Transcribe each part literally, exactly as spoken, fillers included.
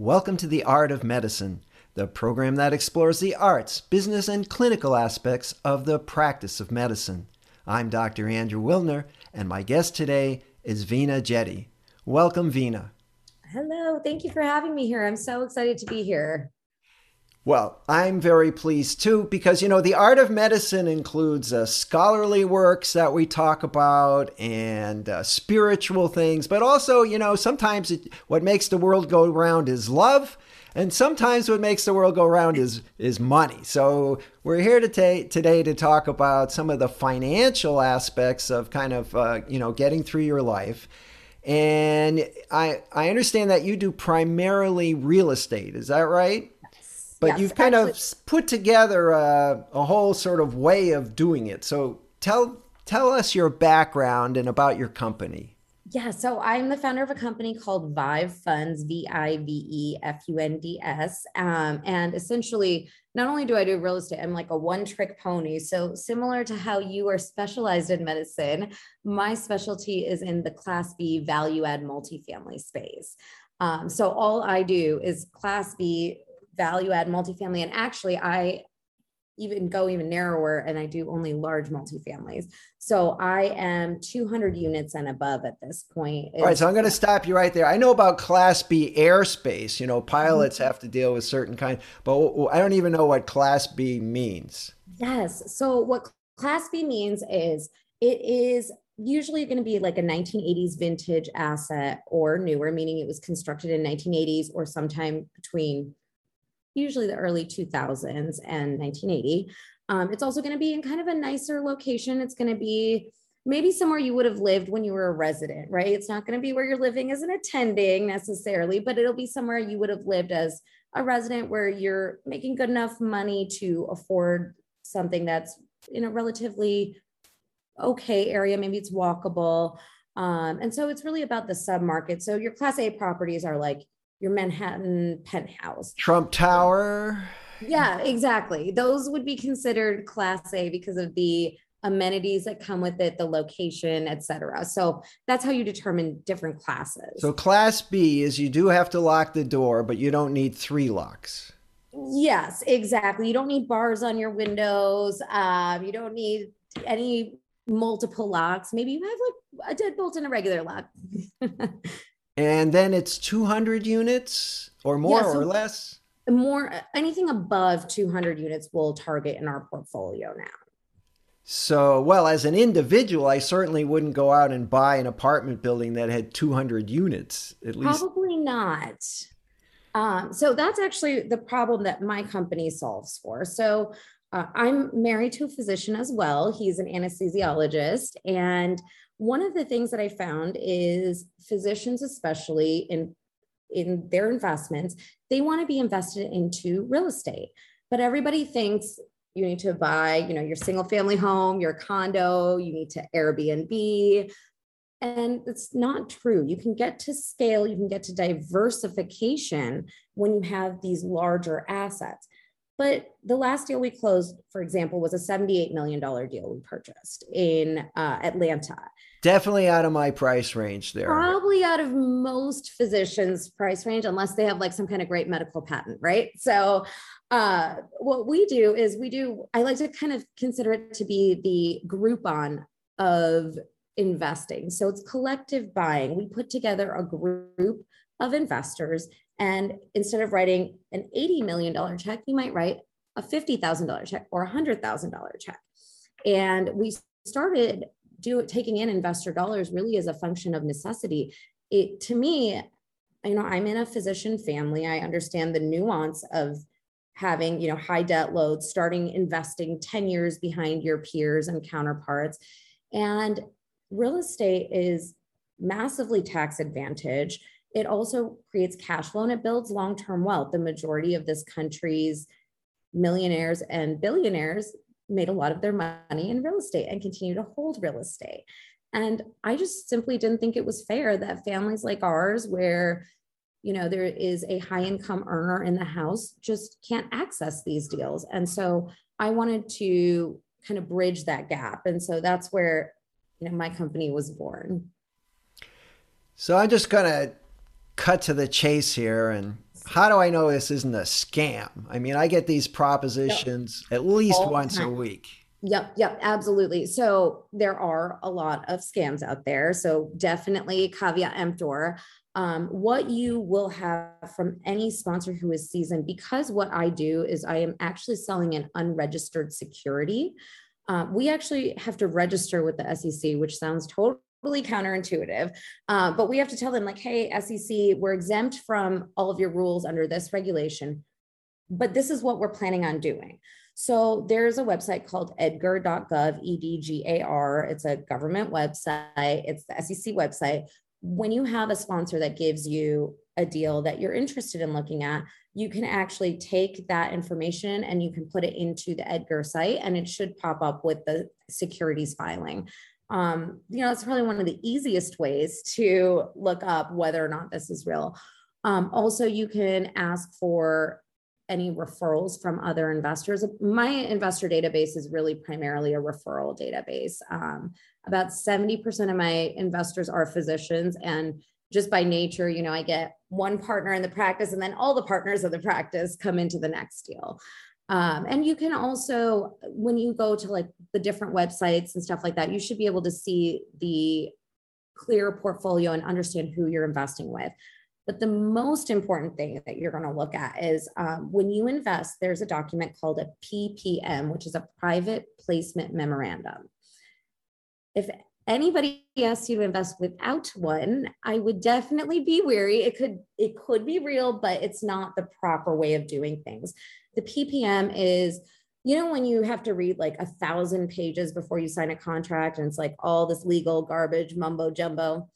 Welcome to The Art of Medicine, the program that explores the arts, business, and clinical aspects of the practice of medicine. I'm Doctor Andrew Wilner, and my guest today is Veena Jetti. Welcome, Veena. Hello. Thank you for having me here. I'm so excited to be here. Well, I'm very pleased too, because, you know, the art of medicine includes uh, scholarly works that we talk about and uh, spiritual things, but also, you know, sometimes it, what makes the world go round is love, and sometimes what makes the world go round is, is money. So we're here to ta- today to talk about some of the financial aspects of kind of, uh, you know, getting through your life. And I, I understand that you do primarily real estate. Is that right? But yes, you've kind actually, of put together a, a whole sort of way of doing it. So tell tell us your background and about your company. Yeah, so I'm the founder of a company called Vive Funds, V I V E F U N D S. Um, and essentially, not only do I do real estate, I'm like a one-trick pony. So similar to how you are specialized in medicine, my specialty is in the Class B value-add multifamily space. Um, so all I do is Class B value add multifamily. And actually I even go even narrower and I do only large multifamilies. So I am two hundred units and above at this point. All right. So I'm going to stop you right there. I know about Class B airspace, you know, pilots have to deal with certain kind, but I don't even know what Class B means. Yes. So what Class B means is it is usually going to be like a nineteen eighties vintage asset or newer, meaning it was constructed in nineteen eighties or sometime between usually the early two thousands and nineteen eighty. Um, it's also going to be in kind of a nicer location. It's going to be maybe somewhere you would have lived when you were a resident, right? It's not going to be where you're living as an attending necessarily, but it'll be somewhere you would have lived as a resident where you're making good enough money to afford something that's in a relatively okay area. Maybe it's walkable. Um, and so it's really about the submarket. So your Class A properties are like your Manhattan penthouse. Trump Tower. Yeah, exactly. Those would be considered Class A because of the amenities that come with it, the location, et cetera. So that's how you determine different classes. So Class B is you do have to lock the door, but you don't need three locks. Yes, exactly. You don't need bars on your windows. Um, you don't need any multiple locks. Maybe you have like a deadbolt and a regular lock. And then it's two hundred units or more yeah, so or less? More, anything above two hundred units we'll target in our portfolio now. So, well, as an individual, I certainly wouldn't go out and buy an apartment building that had two hundred units, at least. Probably not. Um, so that's actually the problem that my company solves for. So uh, I'm married to a physician as well. He's an anesthesiologist, and one of the things that I found is physicians, especially in, in their investments, they want to be invested into real estate, but everybody thinks you need to buy, you know, your single family home, your condo, you need to Airbnb. And it's not true. You can get to scale, you can get to diversification when you have these larger assets. But the last deal we closed, for example, was a seventy-eight million dollars deal we purchased in uh, Atlanta. Definitely out of my price range there. Probably out of most physicians' price range, unless they have like some kind of great medical patent, right? So uh, what we do is we do, I like to kind of consider it to be the Groupon of investing. So it's collective buying. We put together a group of investors, and instead of writing an eighty million dollars check, you might write a fifty thousand dollars check or a one hundred thousand dollars check. And we started do, taking in investor dollars really as a function of necessity. It, to me, you know, I'm in a physician family. I understand the nuance of having, you know, high debt loads, starting investing ten years behind your peers and counterparts. And real estate is massively tax advantage. It also creates cash flow and it builds long-term wealth. The majority of this country's millionaires and billionaires made a lot of their money in real estate and continue to hold real estate. And I just simply didn't think it was fair that families like ours, where, you know, there is a high income earner in the house, just can't access these deals. And so I wanted to kind of bridge that gap. And so that's where, you know, my company was born. So I'm just going to cut to the chase here and how do I know this isn't a scam? I mean, I get these propositions yep. at least All once time. a week. Yep. Yep. Absolutely. So there are a lot of scams out there. So definitely caveat emptor. Um, what you will have from any sponsor who is seasoned, because what I do is I am actually selling an unregistered security. Uh, we actually have to register with the S E C, which sounds totally Totally counterintuitive, uh, but we have to tell them like, hey, S E C, we're exempt from all of your rules under this regulation, but this is what we're planning on doing. So there's a website called edgar dot gov, E D G A R. It's a government website. It's the S E C website. When you have a sponsor that gives you a deal that you're interested in looking at, you can actually take that information and you can put it into the Edgar site, and it should pop up with the securities filing. Um, you know, that's probably one of the easiest ways to look up whether or not this is real. Um, also, you can ask for any referrals from other investors. My investor database is really primarily a referral database. Um, about seventy percent of my investors are physicians, and just by nature, you know, I get one partner in the practice and then all the partners of the practice come into the next deal. Um, and you can also, when you go to like the different websites and stuff like that, you should be able to see the clear portfolio and understand who you're investing with. But the most important thing that you're going to look at is um, when you invest, there's a document called a P P M, which is a private placement memorandum. If anybody asks you to invest without one, I would definitely be wary. It could, it could be real, but it's not the proper way of doing things. The P P M is, you know, when you have to read like a thousand pages before you sign a contract and it's like all this legal garbage, mumbo jumbo,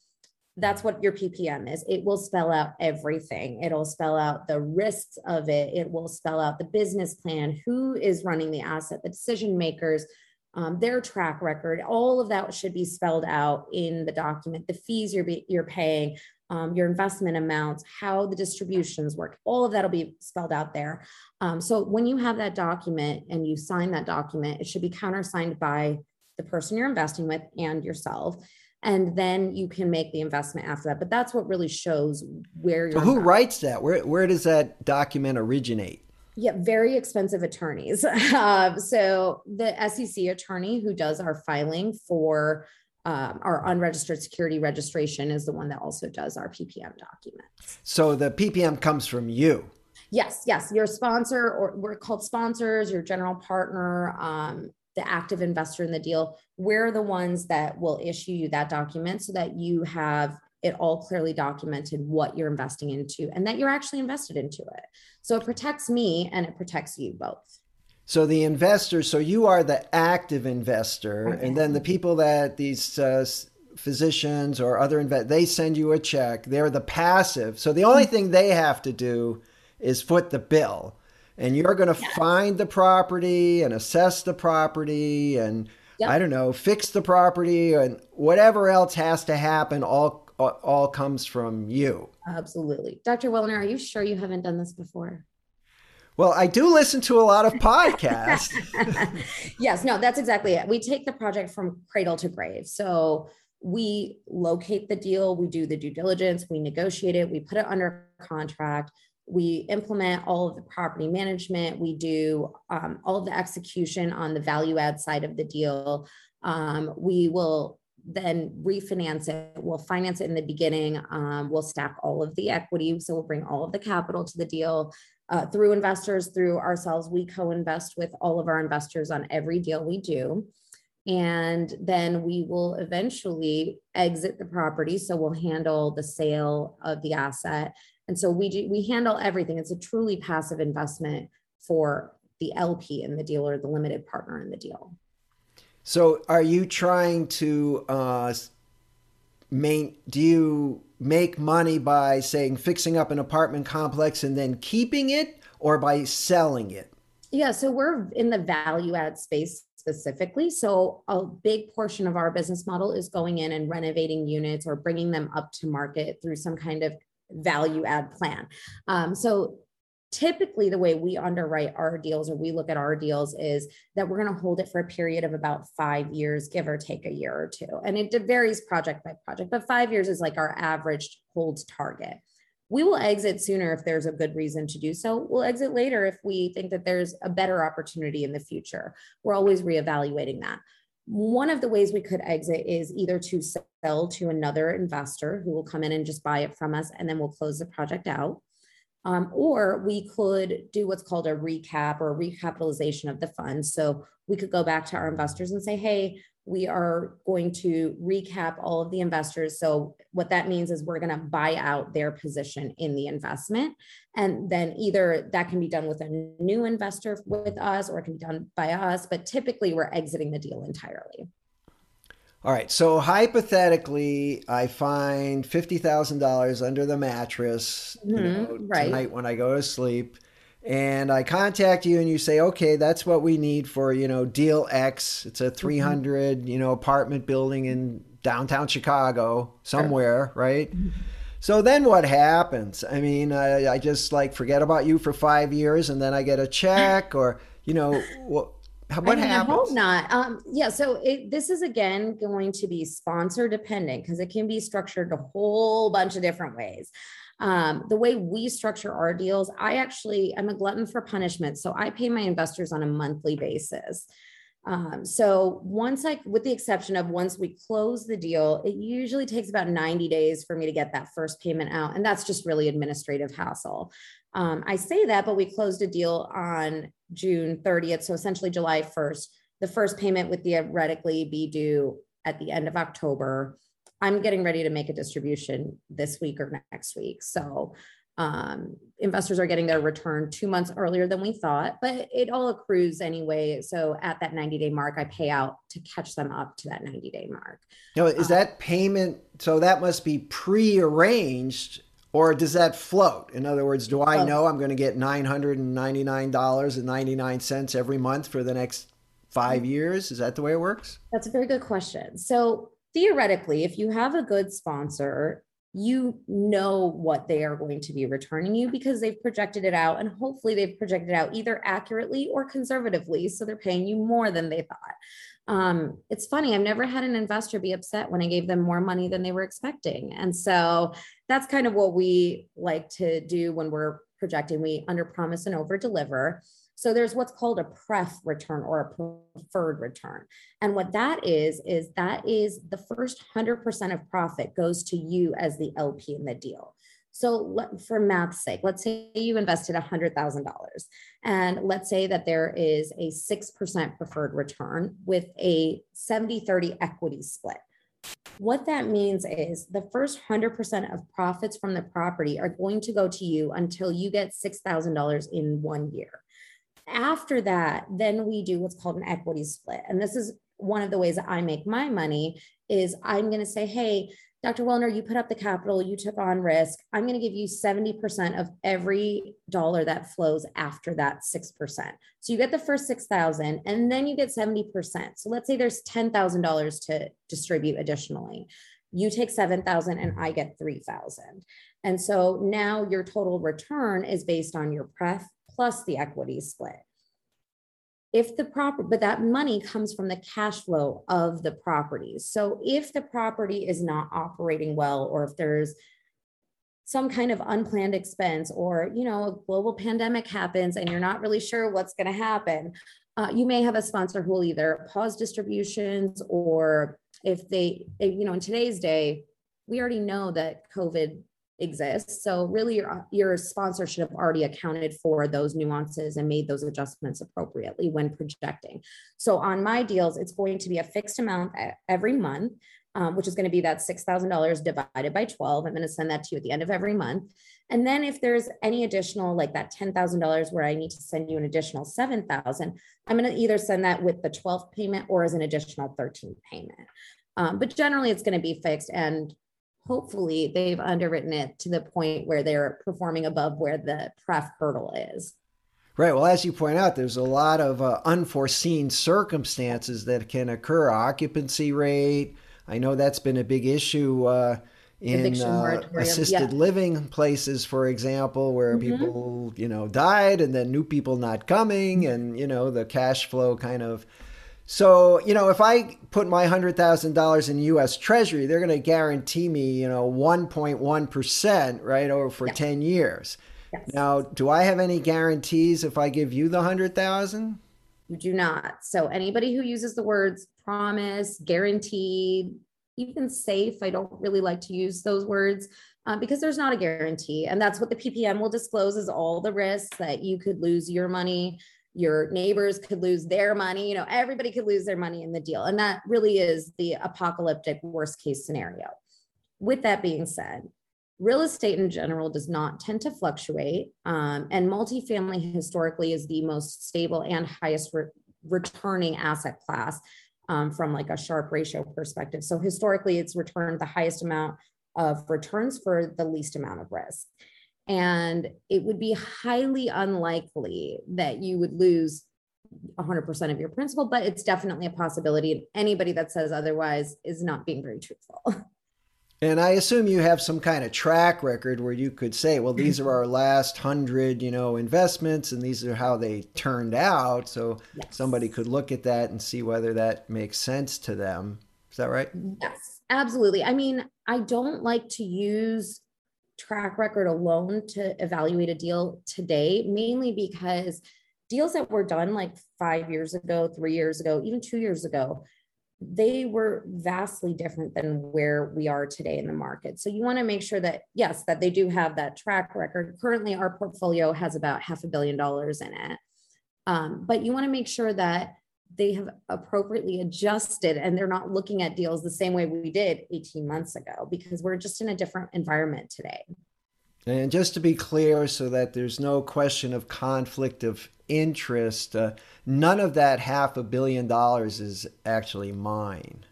that's what your P P M is. It will spell out everything. It'll spell out the risks of it. It will spell out the business plan, who is running the asset, the decision makers, um, their track record. All of that should be spelled out in the document, the fees you're, you're paying, Um, your investment amounts, how the distributions work, all of that will be spelled out there. Um, so when you have that document and you sign that document, it should be countersigned by the person you're investing with and yourself. And then you can make the investment after that. But that's what really shows where you're- so Who writes that? Where, where does that document originate? Yeah, very expensive attorneys. um, so the S E C attorney who does our filing for Um, our unregistered security registration is the one that also does our P P M documents. So the P P M comes from you? Yes, yes. Your sponsor, or we're called sponsors, your general partner, um, the active investor in the deal. We're the ones that will issue you that document so that you have it all clearly documented what you're investing into and that you're actually invested into it. So it protects me and it protects you both. So the investor, so you are the active investor, okay. And then the people that these uh, physicians or other investors, they send you a check. They're the passive. So the only thing they have to do is foot the bill, and you're going to yeah. find the property and assess the property and yep. I don't know, fix the property and whatever else has to happen. All all comes from you. Absolutely, Doctor Wilner. Are you sure you haven't done this before? Well, I do listen to a lot of podcasts. Yes, no, that's exactly it. We take the project from cradle to grave. So we locate the deal, we do the due diligence, we negotiate it, we put it under contract, we implement all of the property management, we do um, all of the execution on the value add side of the deal. Um, we will then refinance it. We'll finance it in the beginning. Um, we'll stack all of the equity. So we'll bring all of the capital to the deal. Uh, through investors, through ourselves, we co-invest with all of our investors on every deal we do. And then we will eventually exit the property. So we'll handle the sale of the asset. And so we do, we handle everything. It's a truly passive investment for the L P in the deal or the limited partner in the deal. So are you trying to, uh, main, do you make money by saying fixing up an apartment complex and then keeping it, or by selling it? Yeah, so we're in the value add space specifically. So a big portion of our business model is going in and renovating units or bringing them up to market through some kind of value add plan. Um, so typically the way we underwrite our deals, or we look at our deals, is that we're going to hold it for a period of about five years, give or take a year or two. And it varies project by project, but five years is like our average hold target. we will exit sooner if there's a good reason to do so. We'll exit later if we think that there's a better opportunity in the future. We're always reevaluating that. One of the ways we could exit is either to sell to another investor who will come in and just buy it from us, and then we'll close the project out. Um, or we could do what's called a recap or recapitalization of the fund. So we could go back to our investors and say, hey, we are going to recap all of the investors. So what that means is we're going to buy out their position in the investment. And then either that can be done with a new investor with us, or it can be done by us, but typically we're exiting the deal entirely. All right. So hypothetically, I find fifty thousand dollars under the mattress mm-hmm, you know, right. tonight when I go to sleep, and I contact you and you say, okay, that's what we need for, you know, deal X. It's a three hundred, mm-hmm. you know, apartment building in downtown Chicago somewhere. Sure. Right. Mm-hmm. So then what happens? I mean, I, I just like forget about you for five years and then I get a check or, you know, what, What I mean, happens? I hope not. Um, yeah. So it, this is, again, going to be sponsor dependent because it can be structured a whole bunch of different ways. Um, the way we structure our deals, I actually am a glutton for punishment. So I pay my investors on a monthly basis. Um, so once I, with the exception of once we close the deal, it usually takes about ninety days for me to get that first payment out. And that's just really administrative hassle. Um, I say that, but we closed a deal on June thirtieth. So essentially July first, the first payment would theoretically be due at the end of October. I'm getting ready to make a distribution this week or next week. So um, investors are getting their return two months earlier than we thought, but it all accrues anyway. So at that ninety day mark, I pay out to catch them up to that ninety day mark. Now, is um, that payment? So that must be pre-arranged, or does that float? In other words, do I know I'm going to get nine hundred ninety-nine dollars and ninety-nine cents every month for the next five years? Is that the way it works? That's a very good question. So theoretically, if you have a good sponsor, you know what they are going to be returning you because they've projected it out, and hopefully they've projected it out either accurately or conservatively. So they're paying you more than they thought. Um, it's funny. I've never had an investor be upset when I gave them more money than they were expecting. And so that's kind of what we like to do when we're projecting. We underpromise and overdeliver. So there's what's called a pref return or a preferred return. And what that is, is that is the first one hundred percent of profit goes to you as the L P in the deal. So for math's sake, let's say you invested one hundred thousand dollars. And let's say that there is a six percent preferred return with a seventy thirty equity split. What that means is the first one hundred percent of profits from the property are going to go to you until you get six thousand dollars in one year. After that, then we do what's called an equity split. And this is one of the ways that I make my money is I'm going to say, hey, Doctor Wilner, you put up the capital, you took on risk. I'm going to give you seventy percent of every dollar that flows after that six percent. So you get the first six thousand and then you get seventy percent. So let's say there's ten thousand dollars to distribute additionally. You take seven thousand and I get three thousand. And so now your total return is based on your pref plus the equity split. If the proper, but that money comes from the cash flow of the property. So if the property is not operating well, or if there's some kind of unplanned expense, or, you know, a global pandemic happens and you're not really sure what's going to happen, uh, you may have a sponsor who will either pause distributions, or if they, if, you know, in today's day, we already know that COVID exists. So really your, your sponsor should have already accounted for those nuances and made those adjustments appropriately when projecting. So on my deals, it's going to be a fixed amount every month, um, which is going to be that six thousand dollars divided by twelve. I'm going to send that to you at the end of every month. And then if there's any additional, like that ten thousand dollars where I need to send you an additional seven thousand dollars, I'm going to either send that with the twelfth payment or as an additional thirteenth payment. Um, but generally it's going to be fixed, and hopefully they've underwritten it to the point where they're performing above where the pref hurdle is. Right. Well, as you point out, there's a lot of uh, unforeseen circumstances that can occur. Occupancy rate. I know that's been a big issue uh, in uh, assisted yeah. living places, for example, where mm-hmm. people, you know, died and then new people not coming, and, you know, the cash flow kind of So, you know, if I put my one hundred thousand dollars in U S Treasury, they're going to guarantee me, you know, one point one percent, right, over for yes. ten years. Yes. Now, do I have any guarantees if I give you the one hundred thousand dollars? You do not. So anybody who uses the words promise, guaranteed, even safe, I don't really like to use those words uh, because there's not a guarantee. And that's what the P P M will disclose, is all the risks that you could lose your money. Your neighbors could lose their money, you know, everybody could lose their money in the deal. And that really is the apocalyptic worst case scenario. With that being said, real estate in general does not tend to fluctuate. Um, and multifamily historically is the most stable and highest re- returning asset class um, from like a Sharpe ratio perspective. So historically, it's returned the highest amount of returns for the least amount of risk. And it would be highly unlikely that you would lose one hundred percent of your principal, but it's definitely a possibility. And anybody that says otherwise is not being very truthful. And I assume you have some kind of track record where you could say, well, these are our last hundred, you know, investments, and these are how they turned out. So yes. somebody could look at that and see whether that makes sense to them. Is that right? Yes, absolutely. I mean, I don't like to use track record alone to evaluate a deal today, mainly because deals that were done like five years ago, three years ago, even two years ago, they were vastly different than where we are today in the market. So you want to make sure that, yes, that they do have that track record. Currently, our portfolio has about half a billion dollars in it. Um, but you want to make sure that they have appropriately adjusted and they're not looking at deals the same way we did eighteen months ago, because we're just in a different environment today. And just to be clear, so that there's no question of conflict of interest, uh, none of that half a billion dollars is actually mine.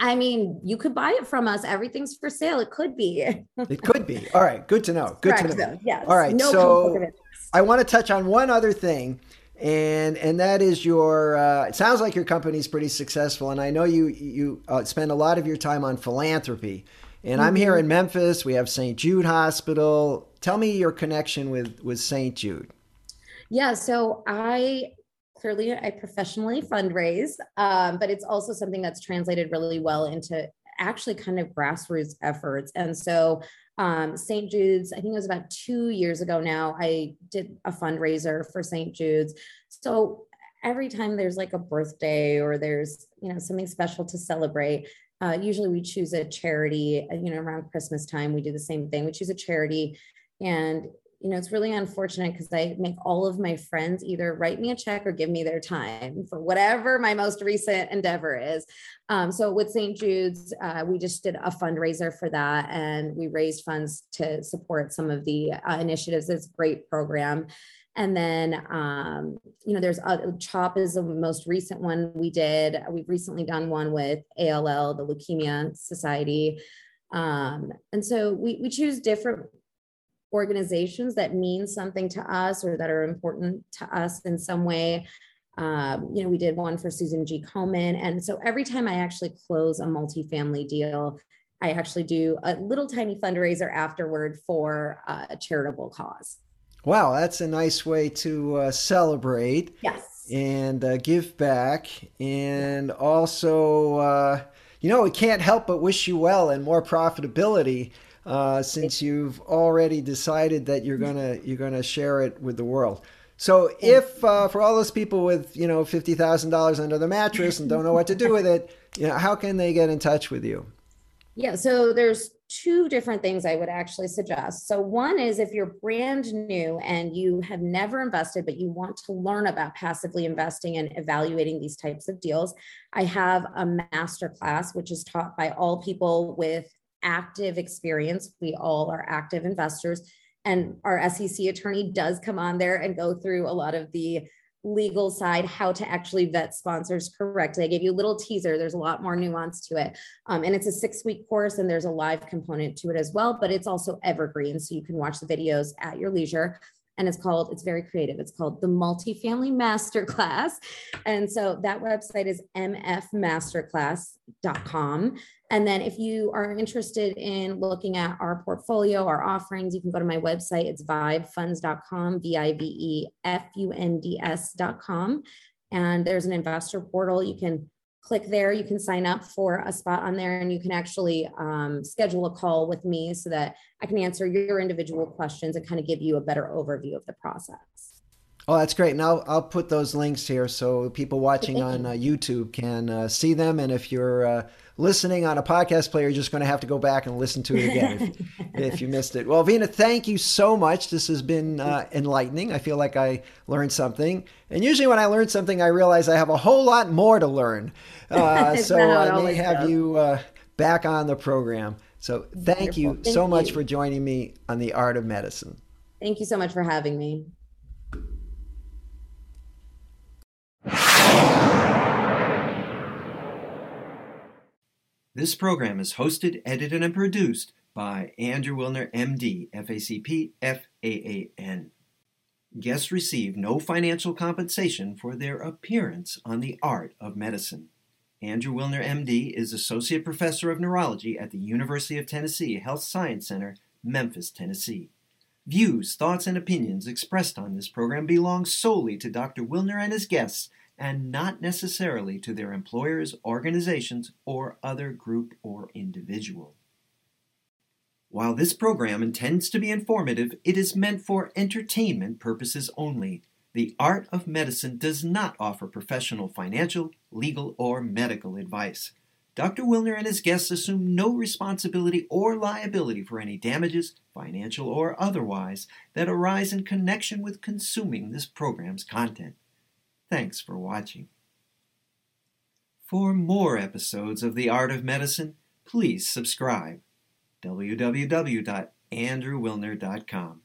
I mean, you could buy it from us. Everything's for sale. It could be. It could be. All right. Good to know. Good Correct, to know. Though. Yes. All right. No so I want to touch on one other thing, and and that is your, uh, it sounds like your company's pretty successful, and I know you, you uh, spend a lot of your time on philanthropy. And mm-hmm. I'm here in Memphis. We have Saint Jude Hospital. Tell me your connection with, with Saint Jude. Yeah. So I... Clearly, I professionally fundraise, um, but it's also something that's translated really well into actually kind of grassroots efforts. And so um, Saint Jude's, I think it was about two years ago now, I did a fundraiser for Saint Jude's. So every time there's like a birthday or there's, you know, something special to celebrate, uh, usually we choose a charity, you know, around Christmas time, we do the same thing. We choose a charity, and you know, it's really unfortunate because I make all of my friends either write me a check or give me their time for whatever my most recent endeavor is. Um, so with Saint Jude's, uh, we just did a fundraiser for that, and we raised funds to support some of the uh, initiatives. It's a great program. And then, um, you know, there's uh, CHOP is the most recent one we did. We've recently done one with A L L, the Leukemia Society. Um, and so we we choose different organizations that mean something to us or that are important to us in some way. Um, you know, we did one for Susan G. Komen. And so every time I actually close a multifamily deal, I actually do a little tiny fundraiser afterward for uh, a charitable cause. Wow, that's a nice way to uh, celebrate. Yes. And uh, give back. And also, uh, you know, we can't help but wish you well and more profitability. Uh, since you've already decided that you're gonna you're gonna share it with the world. So if uh, for all those people with, you know, fifty thousand dollars under the mattress and don't know what to do with it, you know, how can they get in touch with you? Yeah, so there's two different things I would actually suggest. So one is if you're brand new and you have never invested, but you want to learn about passively investing and evaluating these types of deals, I have a masterclass which is taught by all people with active experience. We all are active investors, and our S E C attorney does come on there and go through a lot of the legal side, how to actually vet sponsors correctly. I gave you a little teaser. There's a lot more nuance to it. Um, and it's a six week course, and there's a live component to it as well, but it's also evergreen. So you can watch the videos at your leisure. and it's called, it's very creative. It's called the Multifamily Masterclass. And so that website is m f masterclass dot com. And then if you are interested in looking at our portfolio, our offerings, you can go to my website. It's vive funds dot com, V I V E F U N D S dot com. And there's an investor portal. You can click there. You can sign up for a spot on there, and you can actually um, schedule a call with me so that I can answer your individual questions and kind of give you a better overview of the process. Oh, that's great. And I'll, I'll put those links here so people watching on uh, YouTube can uh, see them. And if you're uh, listening on a podcast player, you're just going to have to go back and listen to it again if, if you missed it. Well, Veena, thank you so much. This has been uh, enlightening. I feel like I learned something. And usually when I learn something, I realize I have a whole lot more to learn. Uh, so I may have does. you uh, back on the program. So thank Wonderful. you thank so you. much for joining me on The Art of Medicine. Thank you so much for having me. This program is hosted, edited, and produced by Andrew Wilner, M D, F A C P, F A A N. Guests receive no financial compensation for their appearance on The Art of Medicine. Andrew Wilner, M D, is Associate Professor of Neurology at the University of Tennessee Health Science Center, Memphis, Tennessee. Views, thoughts, and opinions expressed on this program belong solely to Doctor Wilner and his guests, and not necessarily to their employers, organizations, or other group or individual. While this program intends to be informative, it is meant for entertainment purposes only. The Art of Medicine does not offer professional financial, legal, or medical advice. Doctor Wilner and his guests assume no responsibility or liability for any damages, financial or otherwise, that arise in connection with consuming this program's content. Thanks for watching. For more episodes of The Art of Medicine, please subscribe. w w w dot andrew wilner dot com